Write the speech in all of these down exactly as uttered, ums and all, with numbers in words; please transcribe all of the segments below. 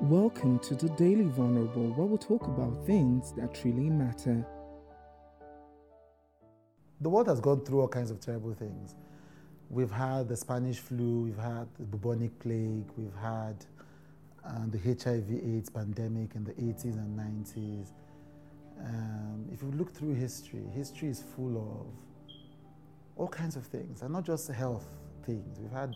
Welcome to The Daily Vulnerable, where we'll talk about things that truly matter. The world has gone through all kinds of terrible things. We've had the Spanish flu, we've had the bubonic plague, we've had um, the H I V AIDS pandemic in the eighties and nineties. Um, if you look through history, history is full of all kinds of things, and not just health things. We've had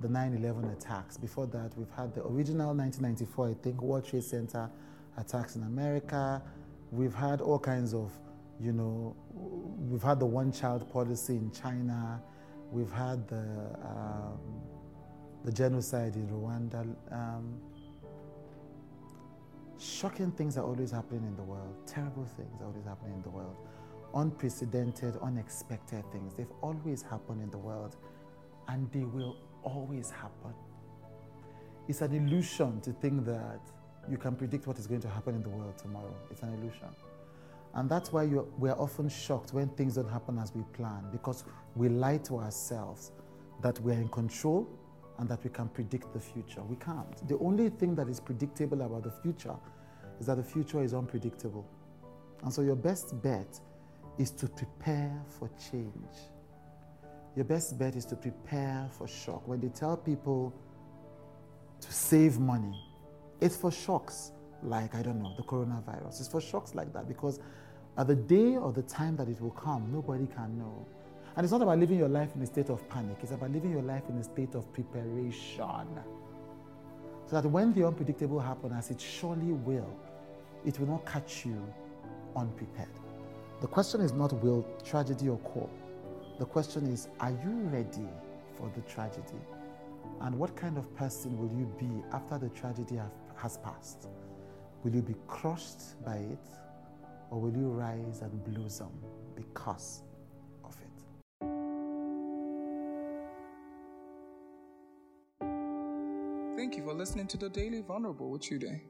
the nine eleven attacks. Before that, we've had the original nineteen ninety-four, I think, World Trade Center attacks in America. We've had all kinds of, you know, we've had the one-child policy in China. We've had the um, the genocide in Rwanda. Um, shocking things are always happening in the world. Terrible things are always happening in the world. Unprecedented, unexpected things. They've always happened in the world, and they will always happen. It's an illusion to think that you can predict what is going to happen in the world tomorrow. It's an illusion. And that's why you're, we're often shocked when things don't happen as we plan, because we lie to ourselves that we're in control and that we can predict the future. We can't. The only thing that is predictable about the future is that the future is unpredictable. And so your best bet is to prepare for change. Your best bet is to prepare for shock. When they tell people to save money, it's for shocks like, I don't know, the coronavirus. It's for shocks like that, because at the day or the time that it will come, nobody can know. And it's not about living your life in a state of panic. It's about living your life in a state of preparation, so that when the unpredictable happens, as it surely will, it will not catch you unprepared. The question is not will tragedy occur. The question is, are you ready for the tragedy? And what kind of person will you be after the tragedy have, has passed? Will you be crushed by it, or will you rise and blossom because of it? Thank you for listening to The Daily Vulnerable with Chude.